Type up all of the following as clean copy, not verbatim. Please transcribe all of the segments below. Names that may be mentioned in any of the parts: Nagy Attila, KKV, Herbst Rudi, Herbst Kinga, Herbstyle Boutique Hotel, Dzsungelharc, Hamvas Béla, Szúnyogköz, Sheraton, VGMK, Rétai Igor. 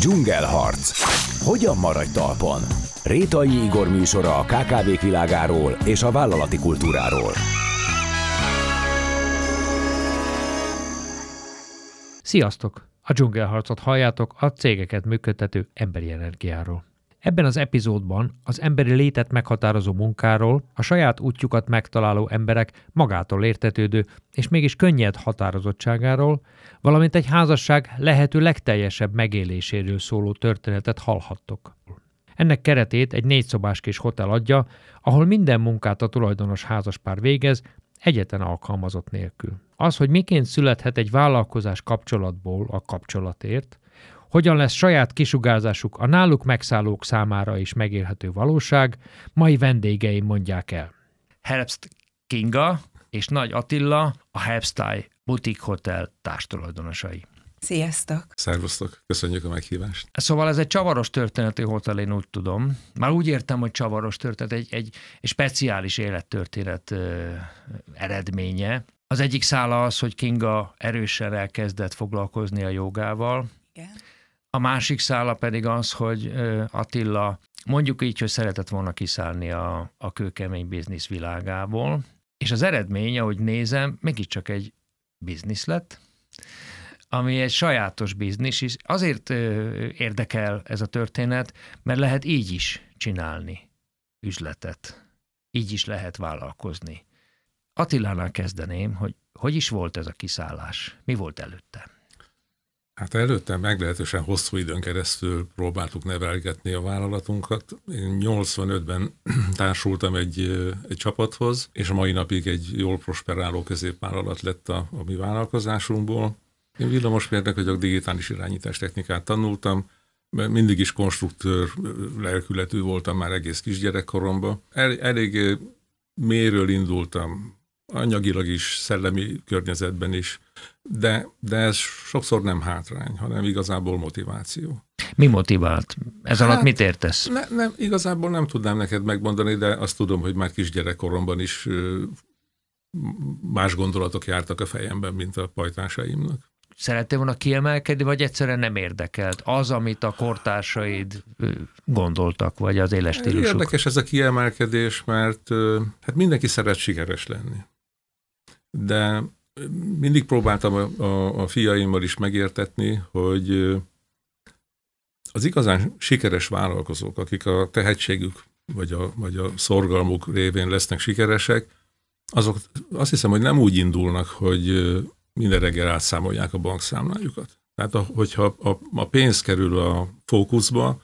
Dzsungelharc. Hogyan maradj talpon? Rétai Igor műsora a KKV-k világáról és a vállalati kultúráról. Sziasztok! A Dzsungelharcot halljátok, a cégeket működtető emberi energiáról. Ebben az epizódban az emberi létet meghatározó munkáról, a saját útjukat megtaláló emberek magától értetődő és mégis könnyed határozottságáról, valamint egy házasság lehető legteljesebb megéléséről szóló történetet hallhattok. Ennek keretét egy 4 szobás kis hotel adja, ahol minden munkát a tulajdonos házaspár végez, egyetlen alkalmazott nélkül. Az, hogy miként születhet egy vállalkozás kapcsolatból a kapcsolatért, hogyan lesz saját kisugárzásuk a náluk megszállók számára is megélhető valóság, mai vendégeim mondják el. Herbst Kinga és Nagy Attila, a Herbstyle Boutique Hotel társtulajdonosai. Sziasztok! Szervusztok! Köszönjük a meghívást! Szóval ez egy csavaros történetű hotel, én úgy tudom. Már úgy értem, hogy csavaros történet, egy speciális élettörténet eredménye. Az egyik szála az, hogy Kinga erősen elkezdett foglalkozni a jogával. Igen. A másik szála pedig az, hogy Attila mondjuk így, hogy szeretett volna kiszállni a kőkemény biznisz világából, és az eredmény, ahogy nézem, mégiscsak egy biznisz lett, ami egy sajátos biznisz is. Azért érdekel ez a történet, mert lehet így is csinálni üzletet. Így is lehet vállalkozni. Attilánál kezdeném, hogy is volt ez a kiszállás? Mi volt előtte? Hát előtte meglehetősen hosszú időn keresztül próbáltuk nevelgetni a vállalatunkat. Én 85-ben társultam egy csapathoz, és a mai napig egy jól prosperáló középvállalat lett a mi vállalkozásunkból. Én villamosmérnök vagyok, digitális irányítás technikát tanultam, mert mindig is konstruktőr lelkületű voltam már egész kisgyerekkoromban. Elég mélyről indultam, anyagilag is, szellemi környezetben is, de ez sokszor nem hátrány, hanem igazából motiváció. Mi motivált? Ez alatt mit értesz? Nem, igazából nem tudnám neked megmondani, de azt tudom, hogy már kisgyerekkoromban is más gondolatok jártak a fejemben, mint a pajtásaimnak. Szerettél volna kiemelkedni, vagy egyszerűen nem érdekelt az, amit a kortársaid gondoltak, vagy az éles stílusuk? Érdekes ez a kiemelkedés, mert hát mindenki szeret sikeres lenni. De mindig próbáltam a fiaimmal is megértetni, hogy az igazán sikeres vállalkozók, akik a tehetségük vagy a szorgalmuk révén lesznek sikeresek, azok azt hiszem, hogy nem úgy indulnak, hogy minden reggel átszámolják a bankszámlájukat. Tehát hogyha a pénz kerül a fókuszba,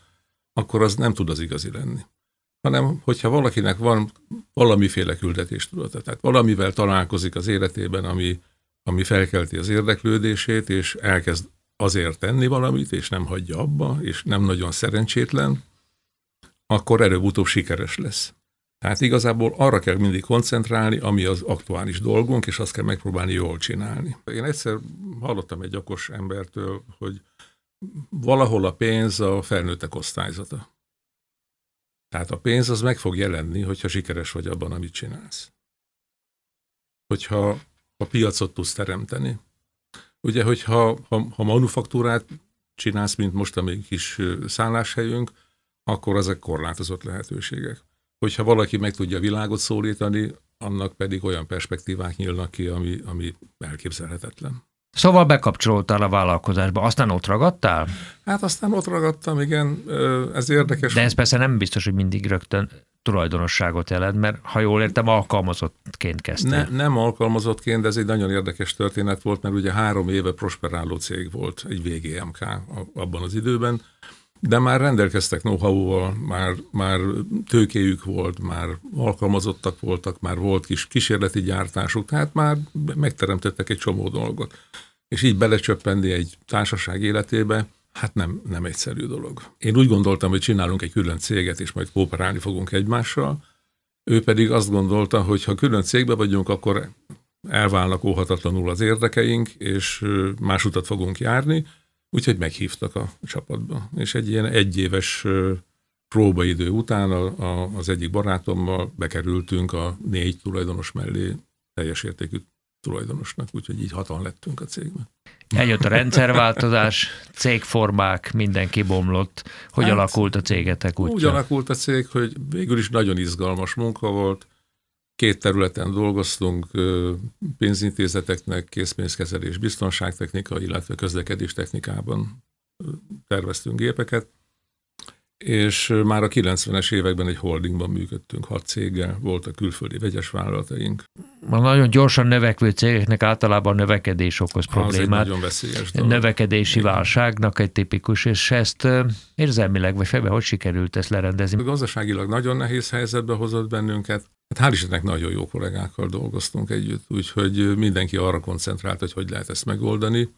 akkor az nem tud az igazi lenni. Hanem hogyha valakinek van valamiféle küldetéstudata, tehát valamivel találkozik az életében, ami felkelti az érdeklődését, és elkezd azért tenni valamit, és nem hagyja abba, és nem nagyon szerencsétlen, akkor előbb-utóbb sikeres lesz. Tehát igazából arra kell mindig koncentrálni, ami az aktuális dolgunk, és azt kell megpróbálni jól csinálni. Én egyszer hallottam egy okos embertől, hogy valahol a pénz a felnőttek osztályzata. Tehát a pénz az meg fog jelenni, hogyha sikeres vagy abban, amit csinálsz. Hogyha a piacot tudsz teremteni. Ugye, hogyha manufaktúrát csinálsz, mint most a mi kis szálláshelyünk, akkor ezek korlátozott lehetőségek. Hogyha valaki meg tudja a világot szólítani, annak pedig olyan perspektívák nyílnak ki, ami elképzelhetetlen. Szóval bekapcsolódtál a vállalkozásba, aztán ott ragadtál? Hát aztán ott ragadtam, igen, ez érdekes. De ez persze nem biztos, hogy mindig rögtön tulajdonosságot jelent, mert ha jól értem, alkalmazottként kezdtél. Nem alkalmazottként, de ez egy nagyon érdekes történet volt, mert ugye 3 éve prosperáló cég volt, egy VGMK abban az időben, de már rendelkeztek know-how-val, már tőkéjük volt, már alkalmazottak voltak, már volt kis kísérleti gyártásuk, tehát már megteremtettek egy csomó dolgot. És így belecsöppenni egy társaság életébe, hát nem egyszerű dolog. Én úgy gondoltam, hogy csinálunk egy külön céget, és majd kooperálni fogunk egymással, ő pedig azt gondolta, hogy ha külön cégbe vagyunk, akkor elválnak óhatatlanul az érdekeink, és más utat fogunk járni, úgyhogy meghívtak a csapatba. És egy ilyen 1 éves próbaidő után az egyik barátommal bekerültünk a 4 tulajdonos mellé teljes értékű tulajdonosnak, úgyhogy így 60 lettünk a cégben. Eljött a rendszerváltozás, cégformák, minden kibomlott. Hogy alakult a cégetek útja? Úgy alakult a cég, hogy végül is nagyon izgalmas munka volt. Két területen dolgoztunk, pénzintézeteknek, készpénzkezelés, biztonságtechnika, illetve közlekedés technikában terveztünk gépeket, és már a 90-es években egy holdingban működtünk, 6 céggel, voltak külföldi vegyes vállalataink. A nagyon gyorsan növekvő cégeknek általában növekedés okoz problémát. Az nagyon veszélyes dolog. Növekedési válságnak egy tipikus, és ezt érzelmileg vagy fejben hogy sikerült ezt lerendezni? A gazdaságilag nagyon nehéz helyzetbe hozott bennünket. Hát hál' Istennek nagyon jó kollégákkal dolgoztunk együtt, úgyhogy mindenki arra koncentrált, hogy hogy lehet ezt megoldani.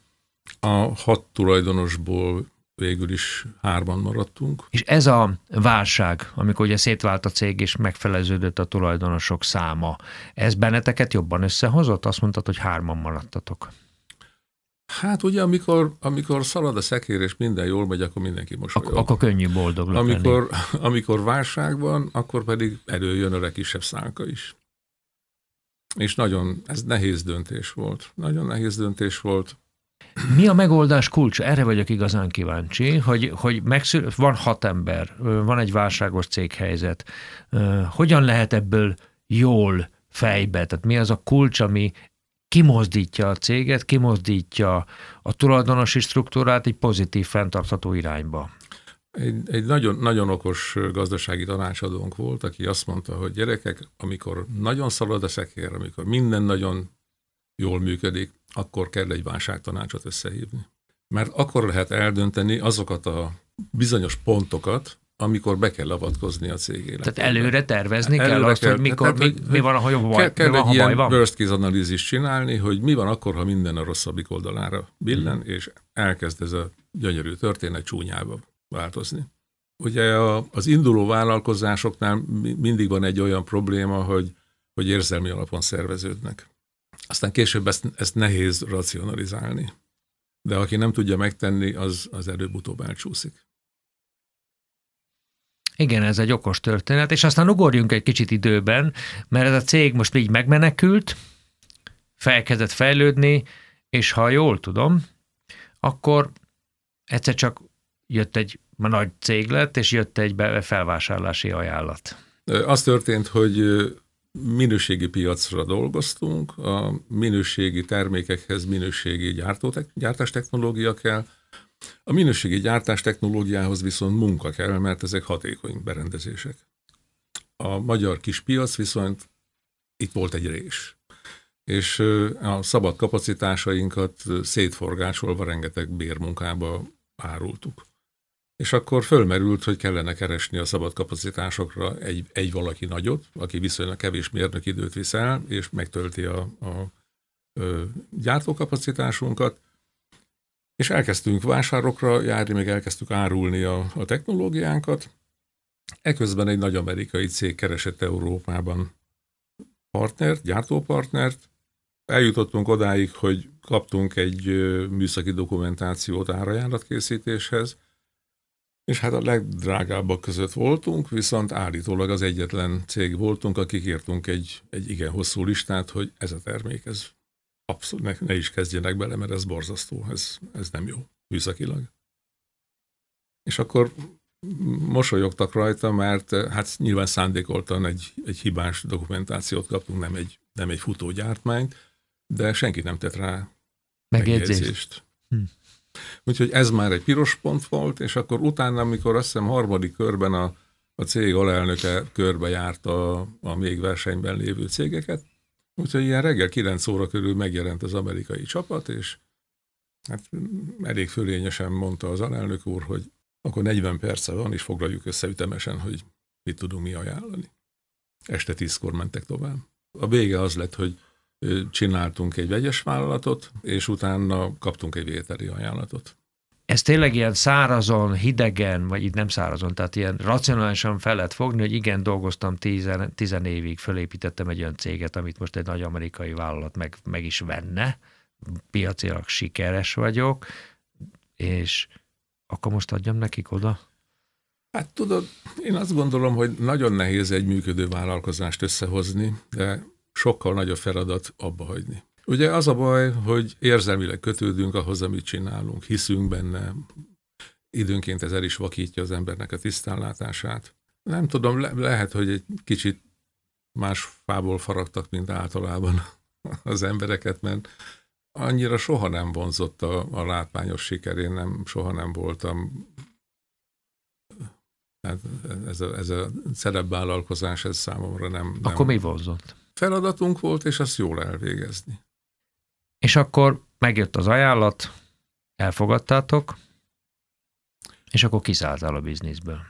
A 6 tulajdonosból végül is 3-an maradtunk. És ez a válság, amikor ugye szétvált a cég és megfeleződött a tulajdonosok száma, ez benneteket jobban összehozott? Azt mondtad, hogy 3-an maradtatok. Hát ugye, amikor szalad a szekér és minden jól megy, akkor mindenki mosolyog. Akkor könnyű boldog lenni. Amikor válság van, akkor pedig előjön a legkisebb szánka is. És nagyon, ez nehéz döntés volt. Nagyon nehéz döntés volt. Mi a megoldás kulcsa? Erre vagyok igazán kíváncsi, hogy van 6 ember, van egy válságos céghelyzet. Hogyan lehet ebből jól fejbe? Tehát mi az a kulcs, ami kimozdítja a céget, kimozdítja a tulajdonosi struktúrát egy pozitív, fenntartható irányba? Egy nagyon, nagyon okos gazdasági tanácsadónk volt, aki azt mondta, hogy gyerekek, amikor nagyon szalad a szekér, amikor minden nagyon jól működik, akkor kell egy válságtanácsot összehívni. Mert akkor lehet eldönteni azokat a bizonyos pontokat, amikor be kell avatkozni a cég életében. Tehát előre tervezni előre kell azt, hogy mikor, tehát, mi van, ha jobb baj, kell egy ilyen worst case analízist csinálni, hogy mi van akkor, ha minden a rosszabbik oldalára billen, és elkezd ez a gyönyörű történet csúnyába változni. Ugye az induló vállalkozásoknál mindig van egy olyan probléma, hogy érzelmi alapon szerveződnek. Aztán később ezt nehéz racionalizálni. De aki nem tudja megtenni, az előbb-utóbb elcsúszik. Igen, ez egy okos történet, és aztán ugorjunk egy kicsit időben, mert ez a cég most így megmenekült, felkezdett fejlődni, és ha jól tudom, akkor egyszer csak jött egy nagy cég lett, és jött egy felvásárlási ajánlat. Az történt, hogy minőségi piacra dolgoztunk, a minőségi termékekhez minőségi gyártástechnológia kell. A minőségi gyártástechnológiához viszont munka kell, mert ezek hatékony berendezések. A magyar kis piac viszont itt volt egy rés, és a szabad kapacitásainkat szétforgácsolva rengeteg bérmunkába árultuk. És akkor fölmerült, hogy kellene keresni a szabad kapacitásokra egy valaki nagyot, aki viszonylag kevés mérnök időt visz el, és megtölti a gyártókapacitásunkat, és elkezdtünk vásárokra járni, meg elkezdtük árulni a technológiánkat. Eközben egy nagy amerikai cég keresett Európában partnert, gyártópartnert. Eljutottunk odáig, hogy kaptunk egy műszaki dokumentációt árajánlatkészítéshez, és hát a legdrágábbak között voltunk, viszont állítólag az egyetlen cég voltunk, akik írtunk egy igen hosszú listát, hogy ez a termék, ez abszolút ne is kezdjenek bele, mert ez borzasztó, ez nem jó műszakilag. És akkor mosolyogtak rajta, mert hát nyilván szándékoltan egy hibás dokumentációt kaptunk, nem egy futógyártmányt, de senki nem tett rá megjegyzést. Úgyhogy ez már egy piros pont volt, és akkor utána, amikor azt hiszem harmadik körben a cég alelnöke körbe járt a még versenyben lévő cégeket, úgyhogy ilyen reggel 9 óra körül megjelent az amerikai csapat, és hát elég fölényesen mondta az alelnök úr, hogy akkor 40 perce van, és foglaljuk össze ütemesen, hogy mit tudunk mi ajánlani. Este 10-kor mentek tovább. A vége az lett, hogy csináltunk egy vegyes vállalatot, és utána kaptunk egy vételi ajánlatot. Ez tényleg ilyen szárazon, hidegen, vagy így nem szárazon, tehát ilyen racionálisan fel lehet fogni, hogy igen, dolgoztam 10 évig, fölépítettem egy olyan céget, amit most egy nagy amerikai vállalat meg is venne, piacilag sikeres vagyok, és akkor most adjam nekik oda? Hát tudod, én azt gondolom, hogy nagyon nehéz egy működő vállalkozást összehozni, de sokkal nagyobb feladat abba hagyni. Ugye az a baj, hogy érzelmileg kötődünk ahhoz, amit csinálunk, hiszünk benne, időnként ez el is vakítja az embernek a tisztánlátását. Nem tudom, lehet, hogy egy kicsit más fából faragtak, mint általában az embereket, mert annyira soha nem vonzott a látványos siker, én nem, soha nem voltam. Hát ez a szerepvállalkozás, ez számomra nem... Akkor mi vonzott? Feladatunk volt, és azt jól elvégezni. És akkor megjött az ajánlat, elfogadtátok, és akkor kiszálltál a bizniszből.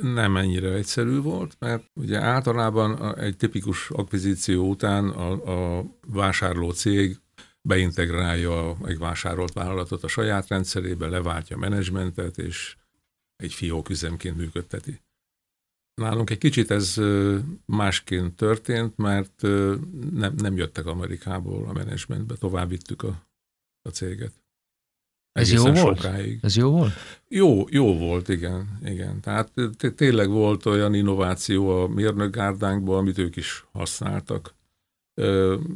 Nem ennyire egyszerű volt, mert ugye általában egy tipikus akvizíció után a vásárló cég beintegrálja egy vásárolt vállalatot a saját rendszerébe, leváltja a menedzsmentet, és egy fióküzemként működteti. Nálunk egy kicsit ez másként történt, mert nem jöttek Amerikából a menedzsmentbe, tovább vittük a céget. Ez jó volt? Jó volt, igen. Tehát tényleg volt olyan innováció a mérnökgárdánkban, amit ők is használtak,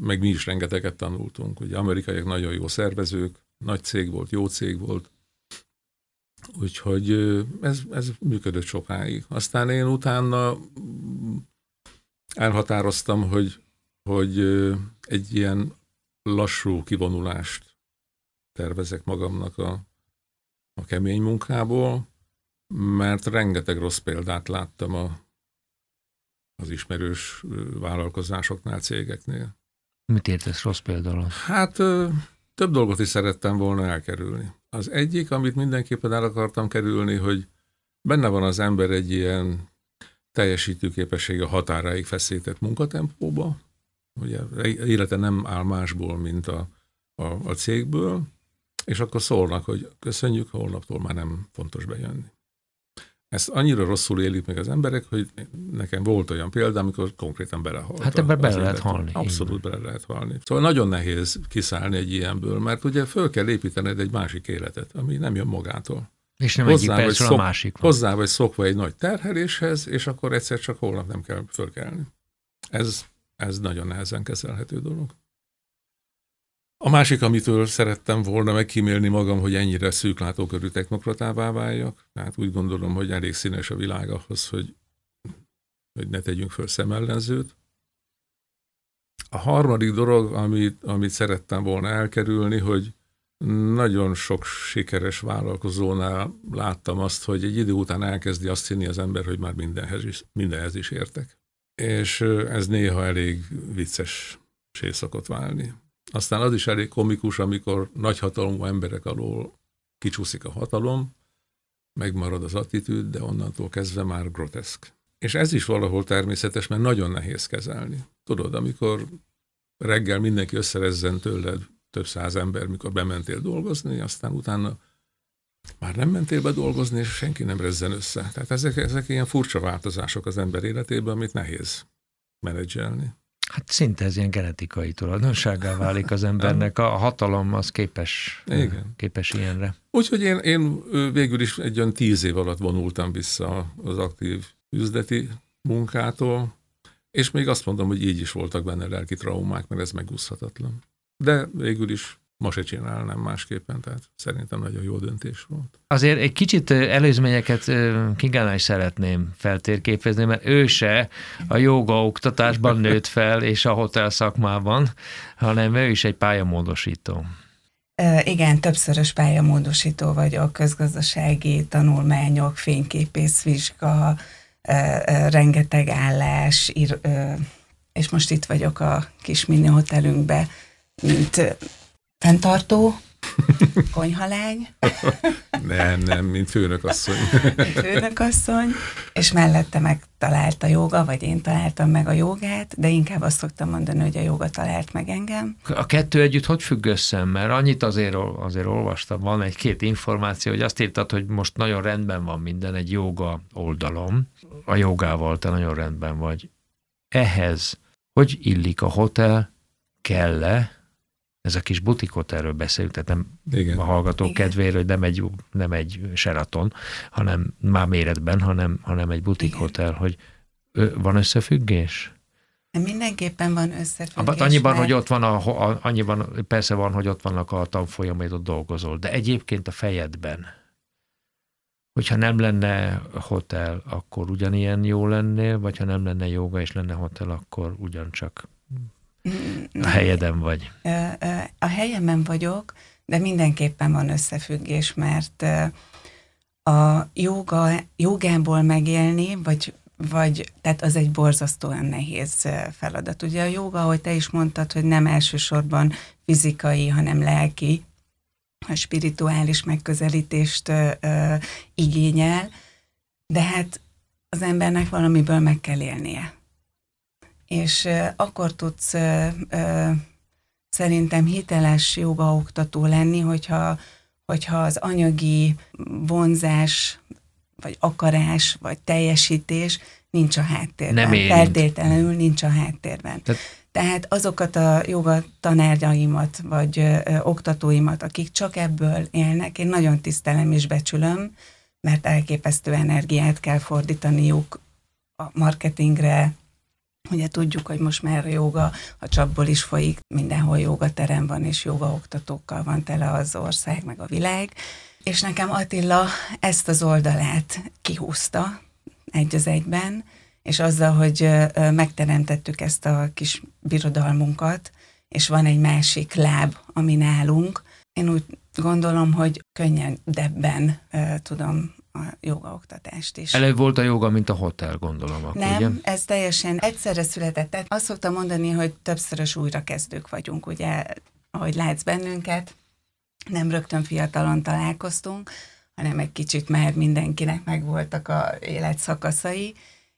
meg mi is rengeteget tanultunk. Ugye amerikaiak nagyon jó szervezők, nagy cég volt, jó cég volt, úgyhogy ez működött sokáig. Aztán én utána elhatároztam, hogy egy ilyen lassú kivonulást tervezek magamnak a kemény munkából, mert rengeteg rossz példát láttam az ismerős vállalkozásoknál, cégeknél. Mit értesz rossz például? Hát több dolgot is szerettem volna elkerülni. Az egyik, amit mindenképpen el akartam kerülni, hogy benne van az ember egy ilyen teljesítőképessége határáig feszített munkatempóba. Ugye élete nem áll másból, mint a cégből, és akkor szólnak, hogy köszönjük, holnaptól már nem fontos bejönni. Ezt annyira rosszul élik meg az emberek, hogy nekem volt olyan példa, amikor konkrétan belehalt. Hát ebben bele lehet halni. Abszolút bele lehet halni. Szóval nagyon nehéz kiszállni egy ilyenből, mert ugye föl kell építened egy másik életet, ami nem jön magától. És nem hozzá egyik percről a másik van. Hozzá vagy szokva egy nagy terheléshez, és akkor egyszer csak holnap nem kell fölkelni. Ez nagyon nehezen kezelhető dolog. A másik, amitől szerettem volna megkímélni magam, hogy ennyire szűklátókörű technokratává váljak. Tehát úgy gondolom, hogy elég színes a világ ahhoz, hogy ne tegyünk föl szemellenzőt. A harmadik dolog, amit szerettem volna elkerülni, hogy nagyon sok sikeres vállalkozónál láttam azt, hogy egy idő után elkezdi azt hinni az ember, hogy már mindenhez is értek. És ez néha elég viccessé szokott válni. Aztán az is elég komikus, amikor nagyhatalmú emberek alól kicsúszik a hatalom, megmarad az attitűd, de onnantól kezdve már groteszk. És ez is valahol természetes, mert nagyon nehéz kezelni. Tudod, amikor reggel mindenki összerezzen tőled több száz ember, mikor bementél dolgozni, aztán utána már nem mentél be dolgozni, és senki nem rezzen össze. Tehát ezek ilyen furcsa változások az ember életében, amit nehéz menedzselni. Hát szinte ez ilyen genetikai tulajdonsággá válik az embernek, a hatalom az képes ilyenre. Úgyhogy én végül is egy olyan 10 év alatt vonultam vissza az aktív üzleti munkától, és még azt mondom, hogy így is voltak benne lelki traumák, mert ez megúszhatatlan. De végül is ma se csinálnám másképpen, tehát szerintem nagyon jó döntés volt. Azért egy kicsit előzményeket Kingánál is szeretném feltérképezni, mert ő se a jóga oktatásban nőtt fel, és a hotel szakmában, hanem ő is egy pályamódosító. Igen, többszörös pályamódosító vagyok, közgazdasági tanulmányok, fényképész vizsga, rengeteg állás, és most itt vagyok a kis mini hotelünkbe, mint fenntartó, konyhalány. nem, mint főnökasszony. Főnökasszony, és mellette megtalálta jóga, vagy én találtam meg a jogát, de inkább azt szoktam mondani, hogy a joga talált meg engem. A kettő együtt hogy függ össze? Mert annyit azért olvastam, van egy-két információ, hogy azt írtad, hogy most nagyon rendben van minden egy joga oldalon. A jogával te nagyon rendben vagy. Ehhez hogy illik a hotel? Kell-e? Ez a kis butikot, erről beszélünk, tehát nem igen. A hallgatók igen. Kedvéről, hogy nem egy Sheraton, hanem már méretben, hanem egy butikhotel, hogy van összefüggés? Mindenképpen van összefüggés. Hát annyiban, mert... hogy ott van, annyiban persze van, hogy ott vannak a tanfolyamért, ott dolgozol, de egyébként a fejedben, hogyha nem lenne hotel, akkor ugyanilyen jó lennél, vagy ha nem lenne jóga és lenne hotel, akkor ugyancsak a helyeden vagy. A helyemen vagyok, de mindenképpen van összefüggés, mert a jogából megélni, vagy tehát az egy borzasztóan nehéz feladat. Ugye a jóga, ahogy te is mondtad, hogy nem elsősorban fizikai, hanem lelki, a spirituális megközelítést igényel, de hát az embernek valamiből meg kell élnie. És akkor tudsz szerintem hiteles jogaoktató lenni, hogyha az anyagi vonzás, vagy akarás, vagy teljesítés nincs a háttérben. Nem érint. Feltétlenül nincs a háttérben. Tehát azokat a joga tanárjaimat, vagy oktatóimat, akik csak ebből élnek, én nagyon tisztelem és becsülöm, mert elképesztő energiát kell fordítaniuk a marketingre. Ugye tudjuk, hogy most már joga a csapból is folyik, mindenhol jogaterem van, és jogaoktatókkal van tele az ország, meg a világ. És nekem Attila ezt az oldalát kihúzta egy az egyben, és azzal, hogy megteremtettük ezt a kis birodalmunkat, és van egy másik láb, ami nálunk, én úgy gondolom, hogy könnyedebben tudom a jogaoktatást is. Előbb volt a joga, mint a hotel, gondolom. Akkor, nem, ugye? Ez teljesen egyszerre született. Tehát azt szoktam mondani, hogy többszörös újrakezdők vagyunk, ugye, ahogy látsz bennünket, nem rögtön fiatalon találkoztunk, hanem egy kicsit már mindenkinek megvoltak a életszakaszai,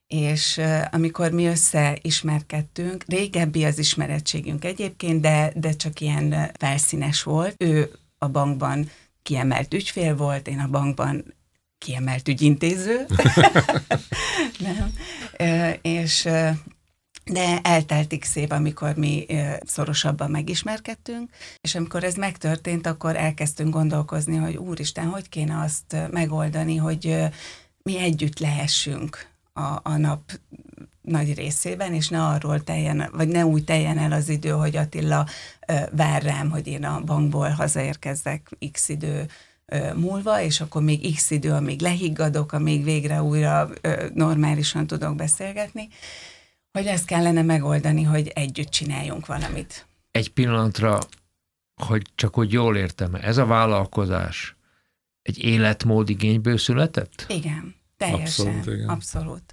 és amikor mi összeismerkedtünk, régebbi az ismerettségünk egyébként, de csak ilyen felszínes volt. Ő a bankban kiemelt ügyfél volt, én a bankban kiemelt ügyintéző. Nem. De elteltik szép, amikor mi szorosabban megismerkedtünk, és amikor ez megtörtént, akkor elkezdtünk gondolkozni, hogy úristen, hogy kéne azt megoldani, hogy mi együtt lehessünk a nap nagy részében, és ne arról teljen, vagy ne úgy teljen el az idő, hogy Attila vár rám, hogy én a bankból hazaérkezzek x idő múlva, és akkor még x idő, amíg lehiggadok, amíg végre újra normálisan tudok beszélgetni, hogy ezt kellene megoldani, hogy együtt csináljunk valamit. Egy pillanatra, hogy csak úgy jól értem, ez a vállalkozás egy életmód igényből született? Igen, teljesen. Abszolút, igen. Abszolút.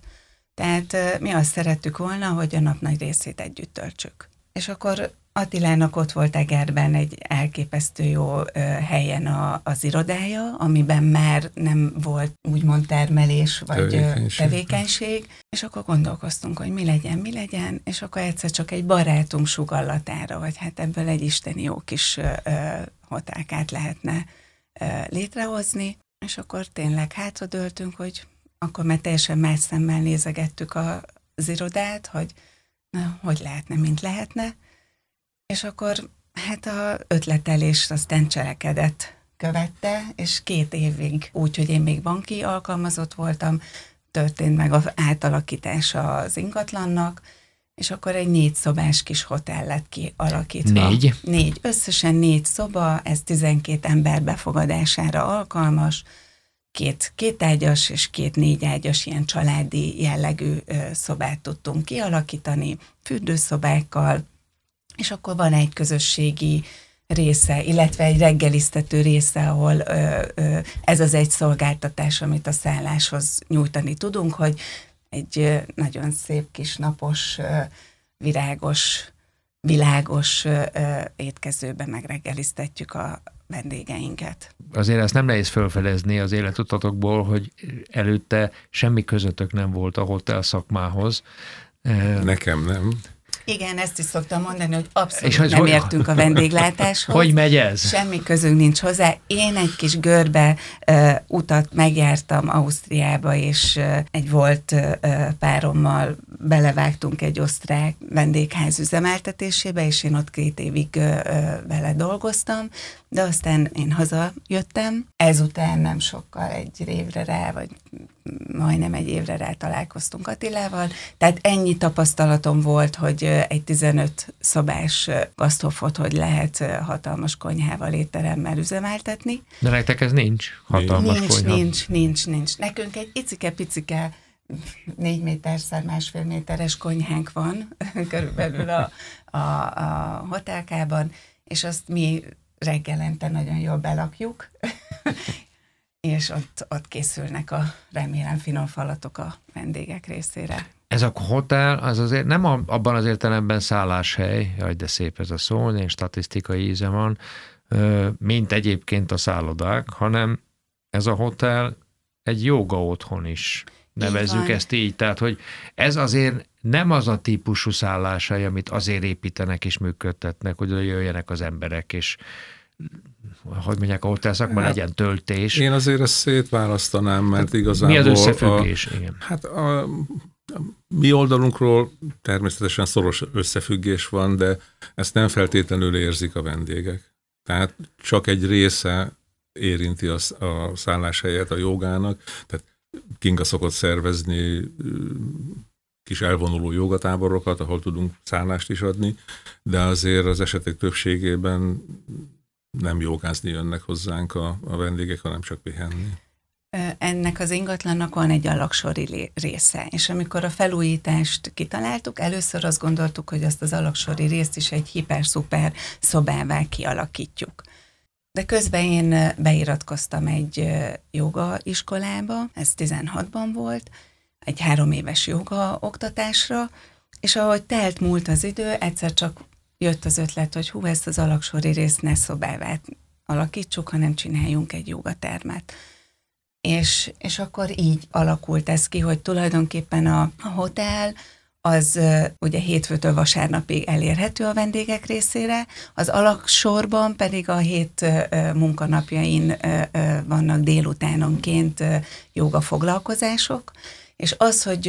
Tehát mi azt szerettük volna, hogy a nap nagy részét együtt töltsük. És akkor Attilának ott volt Egerben egy elképesztő jó helyen az irodája, amiben már nem volt úgymond termelés vagy tevékenység, és akkor gondolkoztunk, hogy mi legyen, és akkor egyszer csak egy barátunk sugallatára, vagy hát ebből egy isteni jó kis hotelkát lehetne létrehozni, és akkor tényleg hátradőltünk, hogy akkor már teljesen más szemmel nézegettük az irodát, hogy na, hogy lehetne, mint lehetne. És akkor hát a ötletelés aztán cselekedet követte, és 2 évig, úgyhogy én még banki alkalmazott voltam, történt meg az átalakítása az ingatlannak, és akkor egy 4 szobás kis hotel lett kialakítva. 4? 4. Összesen 4 szoba, ez 12 ember befogadására alkalmas, 2 kétágyas és 2 négyágyas ilyen családi jellegű szobát tudtunk kialakítani, fürdőszobákkal, és akkor van egy közösségi része, illetve egy reggeliztető része, ahol ez az egy szolgáltatás, amit a szálláshoz nyújtani tudunk, hogy egy nagyon szép kis napos, virágos, világos étkezőben megreggeliztetjük a vendégeinket. Azért ezt nem nehéz felfedezni az életutatokból, hogy előtte semmi közöttök nem volt a hotel szakmához. Nekem nem. Igen, ezt is szoktam mondani, hogy abszolút hogy nem értünk a vendéglátáshoz. Hogy megy ez? Semmi közünk nincs hozzá. Én egy kis görbe utat megjártam Ausztriába, és egy volt párommal belevágtunk egy osztrák vendégház üzemeltetésébe, és én ott 2 évig vele dolgoztam, de aztán én hazajöttem. Ezután nem sokkal, 1 évre rá, vagy majdnem egy évre rá találkoztunk Attilával, tehát ennyi tapasztalatom volt, hogy egy 15 szobás gaszthofot, hogy lehet hatalmas konyhával, étteremmel üzemeltetni. De nektek ez nincs hatalmas konyha? Nincs. Nekünk egy icike-picike 4 méterszer másfél méteres konyhánk van körülbelül a hotelkában, és azt mi reggelente nagyon jól belakjuk, és ott készülnek a remélem finom falatok a vendégek részére. Ez a hotel, az azért nem abban az értelemben szálláshely, jaj de szép ez a szó, én statisztikai íze van, mint egyébként a szállodák, hanem ez a hotel egy jóga otthon is. Nevezzük ezt így, tehát hogy ez azért nem az a típusú szálláshely, amit azért építenek és működtetnek, hogy jöjjenek az emberek, és hogy mondják, a hotel szakban legyen töltés. Én azért ezt szétválasztanám, mert igazából... Mi az összefüggés? Mi oldalunkról természetesen szoros összefüggés van, de ezt nem feltétlenül érzik a vendégek. Tehát csak egy része érinti a szálláshelyet a jogának, tehát Kinga szokott szervezni kis elvonuló jogatáborokat, ahol tudunk szállást is adni, de azért az esetek többségében nem jogázni jönnek hozzánk a vendégek, hanem csak pihenni. Ennek az ingatlannak van egy alaksori része, és amikor a felújítást kitaláltuk, először azt gondoltuk, hogy azt az alaksori részt is egy hiper-szuper szobává kialakítjuk. De közben én beiratkoztam egy joga iskolába, ez 16-ban volt, egy 3 éves joga oktatásra, és ahogy telt múlt az idő, egyszer csak jött az ötlet, hogy ezt az alaksori részt ne szobává alakítsuk, hanem csináljunk egy jogatermet. És akkor így alakult ez ki, hogy tulajdonképpen a hotel az ugye hétfőtől vasárnapig elérhető a vendégek részére, az alaksorban pedig a hét munkanapjain vannak délutánonként joga foglalkozások, és az, hogy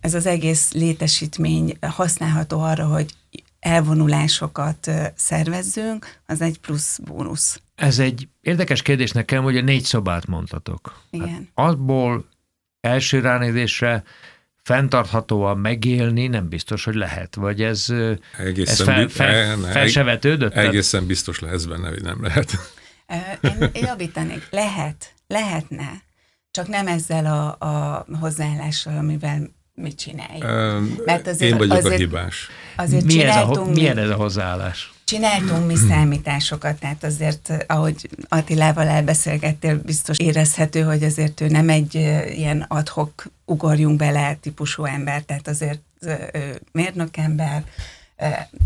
ez az egész létesítmény használható arra, hogy elvonulásokat szervezzünk, az egy plusz bónusz. Ez egy érdekes kérdés nekem, hogy a 4 szobát mondtatok. Igen. Hát abból első ránézésre fenntarthatóan megélni nem biztos, hogy lehet, vagy ez fel se vetődött? Egészen biztos lesz benne, hogy nem lehet. Én javítanék. Lehetne. Csak nem ezzel a hozzáállással, amivel mit csináljuk. Én vagyok a hibás. Milyen ez a hozzáállás? Csináltunk mi számításokat, tehát azért, ahogy Attilával elbeszélgettél, biztos érezhető, hogy azért ő nem egy ilyen ad-hoc ugorjunk bele típusú ember, tehát azért mérnökember,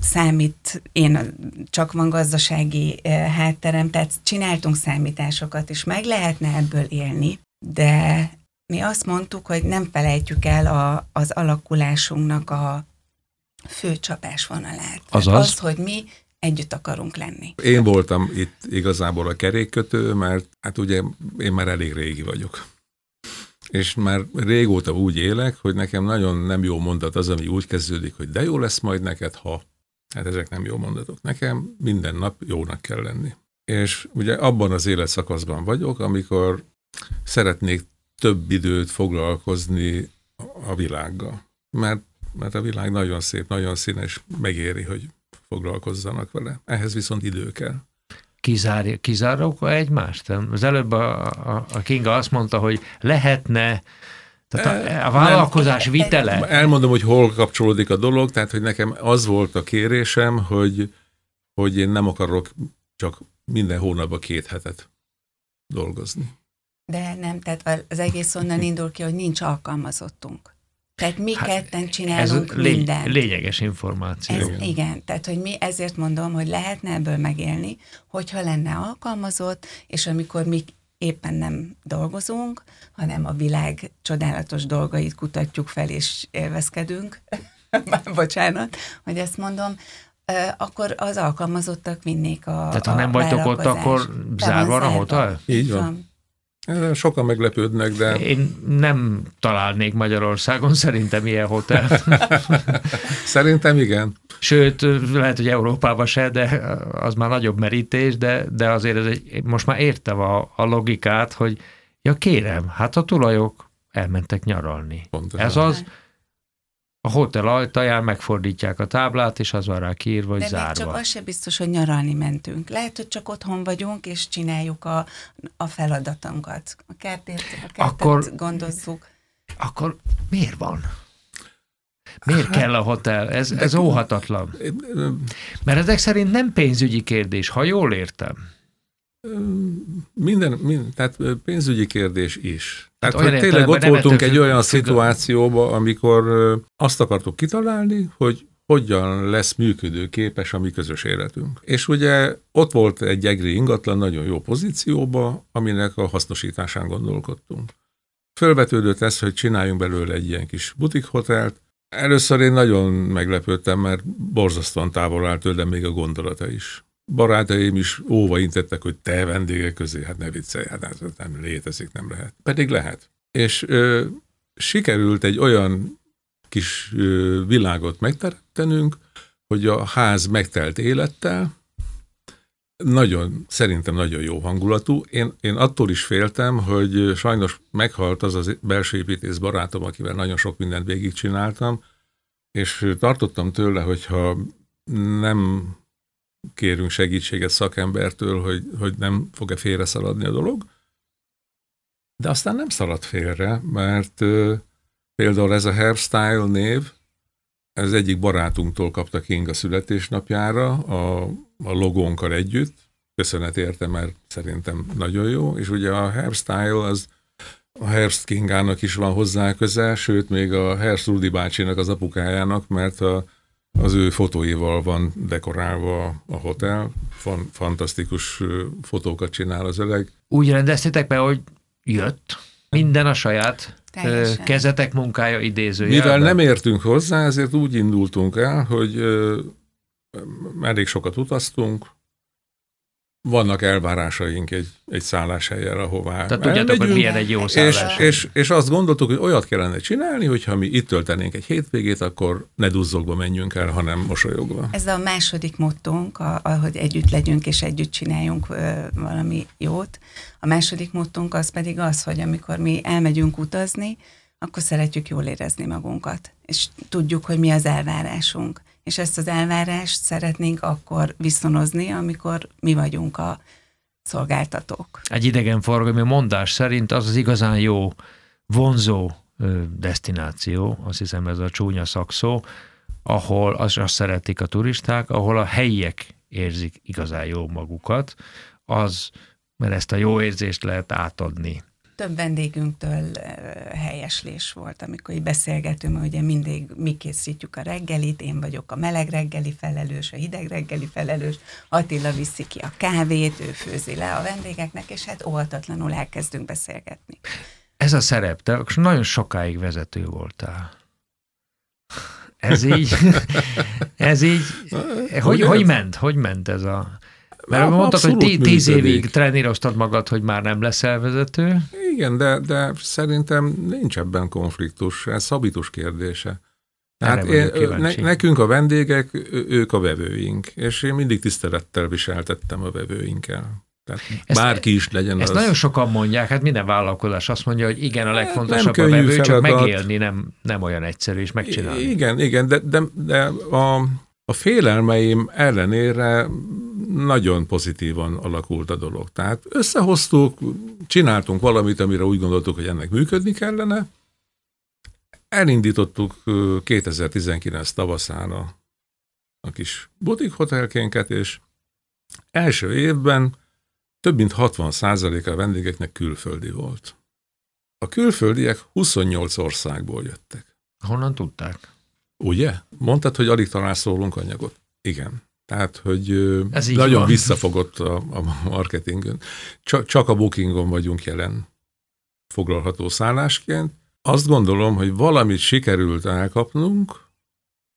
számít, én csak van gazdasági hátterem, tehát csináltunk számításokat, és meg lehetne ebből élni, de mi azt mondtuk, hogy nem felejtjük el az alakulásunknak a fő csapásvonalát. Az, hogy mi együtt akarunk lenni. Én voltam itt igazából a kerékkötő, mert hát ugye én már elég régi vagyok. És már régóta úgy élek, hogy nekem nagyon nem jó mondat az, ami úgy kezdődik, hogy de jó lesz majd neked, ha. Hát ezek nem jó mondatok. Nekem minden nap jónak kell lenni. És ugye abban az életszakaszban vagyok, amikor szeretnék több időt foglalkozni a világgal. Mert a világ nagyon szép, nagyon színes, megéri, hogy foglalkozzanak vele. Ehhez viszont idő kell. Kizárjuk egymást? Az előbb a Kinga azt mondta, hogy lehetne, tehát a vállalkozás vitele. Elmondom, hogy hol kapcsolódik a dolog, tehát hogy nekem az volt a kérésem, hogy én nem akarok csak minden hónapban 2 hetet dolgozni. De nem, tehát az egész onnan indul ki, hogy nincs alkalmazottunk. Tehát mi ketten csinálunk mindent. Lényeges információ. Igen, tehát hogy mi ezért mondom, hogy lehetne ebből megélni, hogyha lenne alkalmazott, és amikor mi éppen nem dolgozunk, hanem a világ csodálatos dolgait kutatjuk fel, és élvezkedünk, bocsánat, hogy ezt mondom, akkor az alkalmazottak vinnék a vállalkozást. Tehát ha nem vagytok ott, akkor zárva a hotel? Így van. Sokan meglepődnek, de... Én nem találnék Magyarországon szerintem ilyen hotelt. Szerintem igen. Sőt, lehet, hogy Európában se, de az már nagyobb merítés, de azért ez most már értem a logikát, hogy Ja kérem, hát a tulajok elmentek nyaralni. Pontosan. Ez az, a hotel ajtaján megfordítják a táblát, és az van rá kiírva, hogy zárva. De még csak az se biztos, hogy nyaralni mentünk. Lehet, hogy csak otthon vagyunk, és csináljuk a feladatunkat. A kertet gondozzuk. Akkor miért van? Miért kell a hotel? Ez óhatatlan. Mert ezek szerint nem pénzügyi kérdés, ha jól értem. Minden, tehát pénzügyi kérdés is. Tehát olyan tényleg értelem, ott voltunk egy olyan szituációban, amikor azt akartuk kitalálni, hogy hogyan lesz működőképes a mi közös életünk. És ugye ott volt egy egri ingatlan nagyon jó pozícióban, aminek a hasznosításán gondolkodtunk. Fölvetődött ez, hogy csináljunk belőle egy ilyen kis butikhotelt. Először én nagyon meglepődtem, mert borzasztóan távol állt tőlem még a gondolata is. Barátaim is óva intettek, hogy te vendégek közé, hát ne viccelj, hát ez nem létezik, nem lehet. Pedig lehet. És sikerült egy olyan kis világot megteremtenünk, hogy a ház megtelt élettel, szerintem nagyon jó hangulatú. Én attól is féltem, hogy sajnos meghalt az az belső építész barátom, akivel nagyon sok mindent végigcsináltam, és tartottam tőle, hogyha nem kérünk segítséget szakembertől, hogy nem fog-e félre szaladni a dolog. De aztán nem szaladt félre, mert például ez a Herbstyle név, ez egyik barátunktól kapta Kinga születésnapjára, a logónkkal együtt. Köszönet érte, mert szerintem nagyon jó. És ugye a Herbstyle az a Herbst Kingának is van hozzá közel, sőt még a Herbst Rudi bácsinak, az apukájának, mert az ő fotóival van dekorálva a hotel. Fantasztikus fotókat csinál az öreg. Úgy rendeztétek be, hogy jött minden a saját kezetek munkája idézőjelben. Mivel nem értünk hozzá, ezért úgy indultunk el, hogy elég sokat utaztunk, vannak elvárásaink egy szálláshelyre, ahová tehát tudjátok, hogy milyen egy jó szálláshely. És azt gondoltuk, hogy olyat kellene csinálni, hogyha mi itt töltenénk egy hétvégét, akkor ne duzzogva menjünk el, hanem mosolyogva. Ez a második mottónk, ahogy együtt legyünk és együtt csináljunk valami jót. A második mottónk az pedig az, hogy amikor mi elmegyünk utazni, akkor szeretjük jól érezni magunkat. És tudjuk, hogy mi az elvárásunk. És ezt az elvárást szeretnénk akkor viszonozni, amikor mi vagyunk a szolgáltatók. Egy idegenforgalmi mondás szerint az az igazán jó, vonzó desztináció, azt hiszem ez a csúnya szakszó, ahol azt szeretik a turisták, ahol a helyiek érzik igazán jó magukat, mert ezt a jó érzést lehet átadni. Több vendégünktől helyeslés volt, amikor így beszélgetünk, ugye mindig mi készítjük a reggelit, én vagyok a meleg reggeli felelős, a hideg reggeli felelős, Attila viszi ki a kávét, ő főzi le a vendégeknek, és hát óhatatlanul elkezdünk beszélgetni. Ez a szerep, te nagyon sokáig vezető voltál. Ez így hogy ment ez a... Mert mondtad, hogy 10 évig treníroztad magad, hogy már nem leszel vezető. Igen, de szerintem nincs ebben konfliktus, ez habitus kérdése. Hát nekünk a vendégek, ők a vevőink, és én mindig tisztelettel viseltettem a vevőinkkel. Tehát bárki is legyen az. Ezt nagyon sokan mondják, hát minden vállalkozás azt mondja, hogy igen, a legfontosabb a vevő, csak megélni nem olyan egyszerű, és megcsinálni. Igen, de a félelmeim ellenére nagyon pozitívan alakult a dolog. Tehát összehoztuk, csináltunk valamit, amire úgy gondoltuk, hogy ennek működni kellene. Elindítottuk 2019 tavaszán a kis butik hotelkénket, és első évben több mint 60%-a vendégeknek külföldi volt. A külföldiek 28 országból jöttek. Honnan tudták? Ugye? Mondtad, hogy alig találszólunk anyagot. Igen. Tehát, hogy nagyon visszafogott a marketingön. Csak a bookingon vagyunk jelen foglalható szállásként. Azt gondolom, hogy valamit sikerült elkapnunk.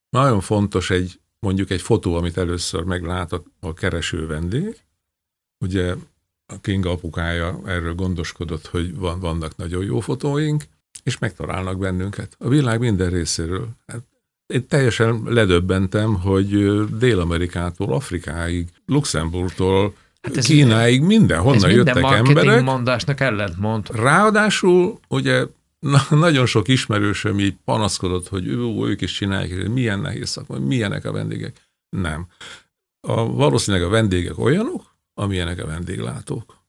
Nagyon fontos mondjuk egy fotó, amit először meglát a kereső vendég. Ugye a Kinga apukája erről gondoskodott, hogy vannak nagyon jó fotóink, és megtalálnak bennünket. A világ minden részéről. Én teljesen ledöbbentem, hogy Dél-Amerikától, Afrikáig, Luxemburgtól, Hát ez Kínáig mindenhonnan jöttek emberek. Ez minden marketing mondásnak ellentmond. Ráadásul ugye nagyon sok ismerősöm így panaszkodott, hogy ők is csinálják, milyen nehéz szakma, milyenek a vendégek. Nem. Valószínűleg a vendégek olyanok, amilyenek a vendéglátók.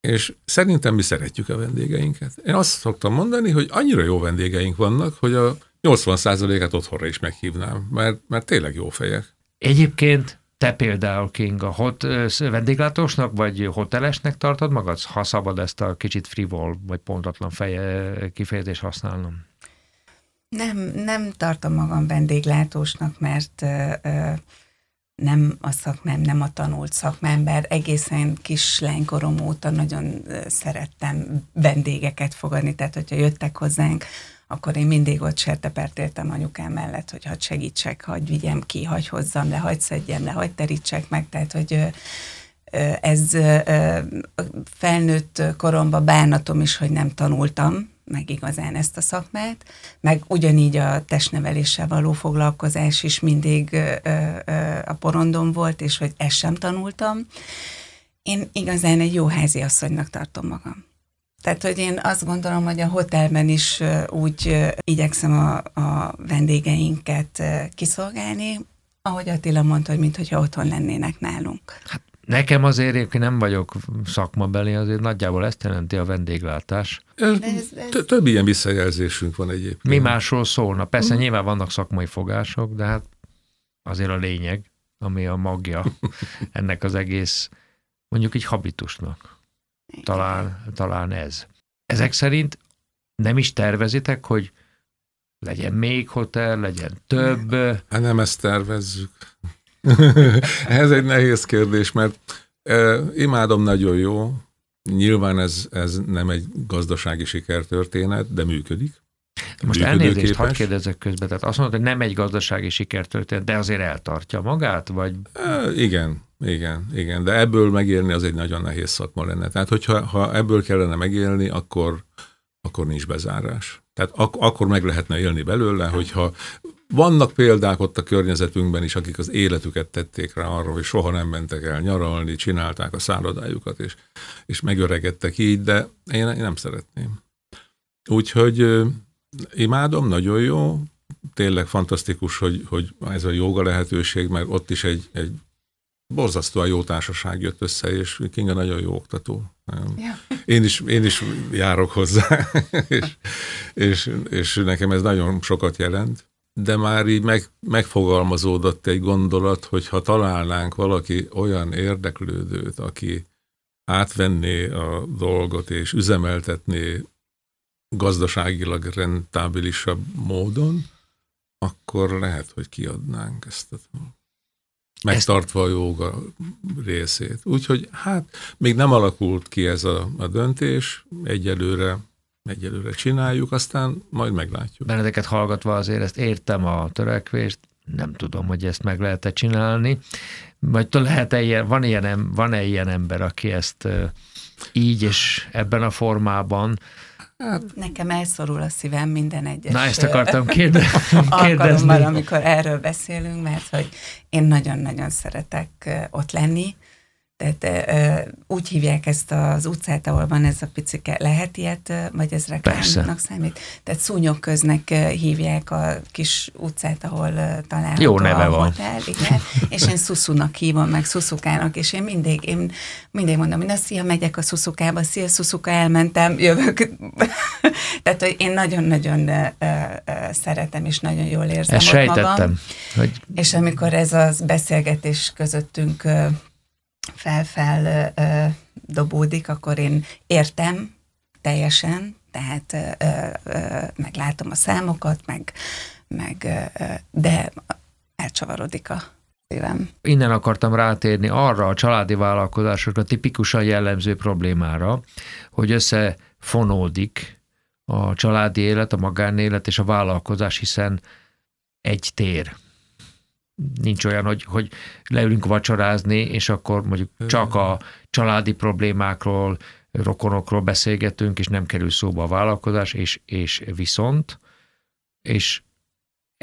És szerintem mi szeretjük a vendégeinket. Én azt szoktam mondani, hogy annyira jó vendégeink vannak, hogy a 80%-át otthonra is meghívnám, mert tényleg jó fejek. Egyébként te például, Kinga, vendéglátósnak vagy hotelesnek tartod magad, ha szabad ezt a kicsit frivol vagy pontatlan kifejezést használnom? Nem tartom magam vendéglátósnak, mert nem a szakmám, nem a tanult szakmám, bár egészen kislánykorom óta nagyon szerettem vendégeket fogadni, tehát hogyha jöttek hozzánk, akkor én mindig ott sertepertéltem anyukám mellett, hogy hadd segítsek, hadd vigyem ki, hadd hozzam le, hadd szedjem le, hadd terítsek meg, tehát hogy ez felnőtt koromban bánatom is, hogy nem tanultam meg igazán ezt a szakmát, meg ugyanígy a testneveléssel való foglalkozás is mindig a porondom volt, és hogy ezt sem tanultam. Én igazán egy jó háziasszonynak tartom magam. Tehát, hogy én azt gondolom, hogy a hotelben is úgy igyekszem a vendégeinket kiszolgálni, ahogy Attila mondta, hogy minthogyha otthon lennének nálunk. Hát nekem azért, én nem vagyok szakmabeli, azért nagyjából ezt jelenti a vendéglátás. Több ilyen visszajelzésünk van egyébként. Mi másról szólna? Persze nyilván vannak szakmai fogások, de hát azért a lényeg, ami a magja ennek az egész, mondjuk így habitusnak. Talán ez. Ezek szerint nem is tervezitek, hogy legyen még hotel, legyen több? Hát nem ezt tervezzük. Ez egy nehéz kérdés, mert imádom, nagyon jó. Nyilván ez nem egy gazdasági sikertörténet, de működik. Most elnézést, hadd kérdezek közben. Tehát azt mondod, hogy nem egy gazdasági sikertörténet, de azért eltartja magát? Vagy... Igen, de ebből megélni az egy nagyon nehéz szakma lenne. Tehát, hogyha ebből kellene megélni, akkor nincs bezárás. Tehát akkor meg lehetne élni belőle, hogyha vannak példák ott a környezetünkben is, akik az életüket tették rá arra, hogy soha nem mentek el nyaralni, csinálták a szállodájukat, és megöregedtek így, de én nem szeretném. Úgyhogy imádom, nagyon jó, tényleg fantasztikus, hogy ez a jóga lehetőség, mert ott is egy borzasztóan jó társaság jött össze, és Kinga nagyon jó oktató. Ja. Én is járok hozzá, és nekem ez nagyon sokat jelent, de már így megfogalmazódott egy gondolat, hogy ha találnánk valaki olyan érdeklődőt, aki átvenné a dolgot és üzemeltetné gazdaságilag rentábilisabb módon, akkor lehet, hogy kiadnánk ezt a megtartva a jóga részét. Úgyhogy hát még nem alakult ki ez a döntés, egyelőre csináljuk, aztán majd meglátjuk. Benneteket hallgatva azért ezt értem a törekvést, nem tudom, hogy ezt meg lehet-e csinálni, vagy van-e ilyen ember, aki ezt így és ebben a formában. Hát, nekem elszorul a szívem minden egyes. Na, ezt akartam kérdezni. Amikor erről beszélünk, mert hogy én nagyon-nagyon szeretek ott lenni. Tehát úgy hívják ezt az utcát, ahol van ez a picike, lehet ilyet, vagy ez reklámnak számít? Tehát Szúnyogköznek hívják a kis utcát, ahol található. Jó neve van. Hotel, igen. És én Szuszunak hívom, meg Szuszukának, és én mindig mondom, hogy na, szia, megyek a Szuszukába, szia, Szuszuka, elmentem, jövök. Tehát, hogy én nagyon-nagyon szeretem, és nagyon jól érzem ezt ott sejtettem, magam. Hogy... És amikor ez az beszélgetés közöttünk fel dobódik, akkor én értem teljesen, tehát meglátom a számokat, de elcsavarodik a szívem. Innen akartam rátérni arra a családi vállalkozásokra tipikusan jellemző problémára, hogy összefonódik a családi élet, a magánélet és a vállalkozás, hiszen egy tér. Nincs olyan, hogy leülünk vacsorázni, és akkor mondjuk csak a családi problémákról, rokonokról beszélgetünk, és nem kerül szóba a vállalkozás, és viszont, és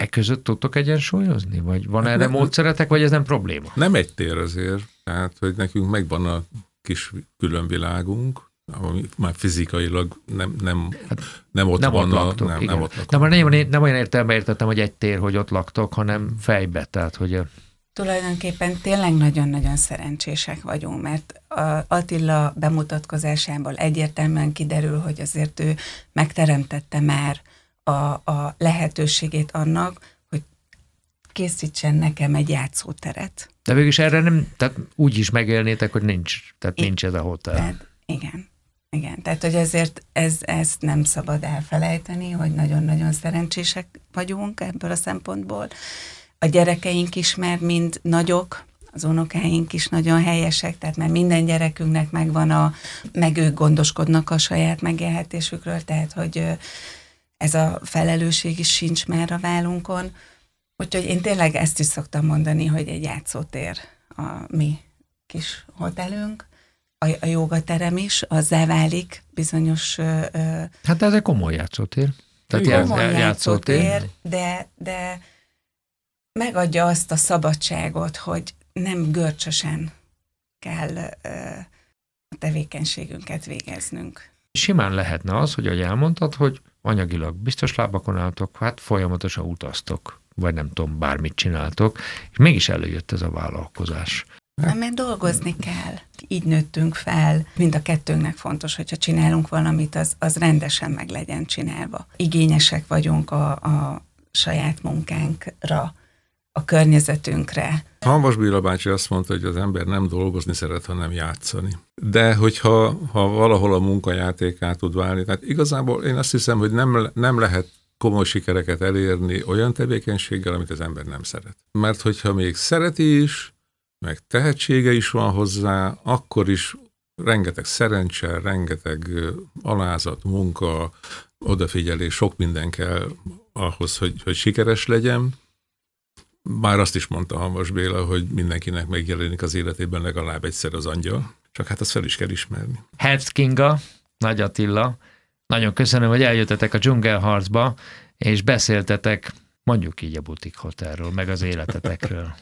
E között tudtok egyensúlyozni? Vagy van erre módszeretek, vagy ez nem probléma? Nem egy tér azért. Tehát, hogy nekünk megvan a kis különvilágunk, ami már fizikailag nem ott laktok. Nem olyan értelemben értettem, hogy egy tér, hogy ott laktok, hanem fejbe, tehát, hogy... Tulajdonképpen tényleg nagyon-nagyon szerencsések vagyunk, mert Attila bemutatkozásából egyértelműen kiderül, hogy azért ő megteremtette már a lehetőségét annak, hogy készítsen nekem egy játszóteret. De végülis erre nem, tehát úgy is megélnétek, hogy nincs ez a hotel. Tehát, igen. Tehát, hogy azért ezt nem szabad elfelejteni, hogy nagyon-nagyon szerencsések vagyunk ebből a szempontból. A gyerekeink is már mind nagyok, az unokáink is nagyon helyesek, tehát már minden gyerekünknek megvan meg ők gondoskodnak a saját megélhetésükről, tehát, hogy ez a felelősség is sincs már a vállunkon. Úgyhogy én tényleg ezt is szoktam mondani, hogy egy játszótér a mi kis hotelünk, a jogaterem is, azzá válik bizonyos... Hát ez egy komoly játszótér. Tehát komoly játszótér. De megadja azt a szabadságot, hogy nem görcsösen kell a tevékenységünket végeznünk. Simán lehetne az, hogy ahogy elmondtad, hogy anyagilag biztos lábakon álltok, hát folyamatosan utaztok, vagy nem tudom, bármit csináltok, és mégis előjött ez a vállalkozás. Mert dolgozni kell. Így nőttünk fel. Mind a kettőnknek fontos, hogyha csinálunk valamit, az rendesen meg legyen csinálva. Igényesek vagyunk a saját munkánkra, a környezetünkre. Hamvas Béla bácsi azt mondta, hogy az ember nem dolgozni szeret, hanem játszani. De hogyha valahol a munkajátékát tud válni, tehát igazából én azt hiszem, hogy nem lehet komoly sikereket elérni olyan tevékenységgel, amit az ember nem szeret. Mert hogyha még szereti is, meg tehetsége is van hozzá, akkor is rengeteg szerencse, rengeteg alázat, munka, odafigyelés, sok minden kell ahhoz, hogy sikeres legyen. Bár azt is mondta Hamvas Béla, hogy mindenkinek megjelenik az életében legalább egyszer az angyal, csak hát azt fel is kell ismerni. Herbst Kinga, Nagy Attila, nagyon köszönöm, hogy eljöttetek a Dzsungelharcba, és beszéltetek, mondjuk így, a Boutique Hotelről, meg az életetekről.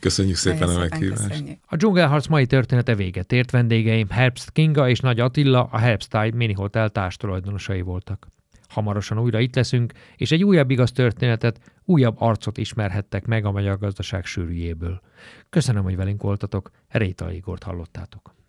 Köszönjük szépen a meghívást. A Dzsungelharc mai története véget ért. Vendégeim Herbst Kinga és Nagy Attila, a Herbstyle Mini Hotel társtulajdonosai voltak. Hamarosan újra itt leszünk, és egy újabb igaz történetet, újabb arcot ismerhettek meg a magyar gazdaság sűrűjéből. Köszönöm, hogy velünk voltatok, Rétai Igort hallottátok.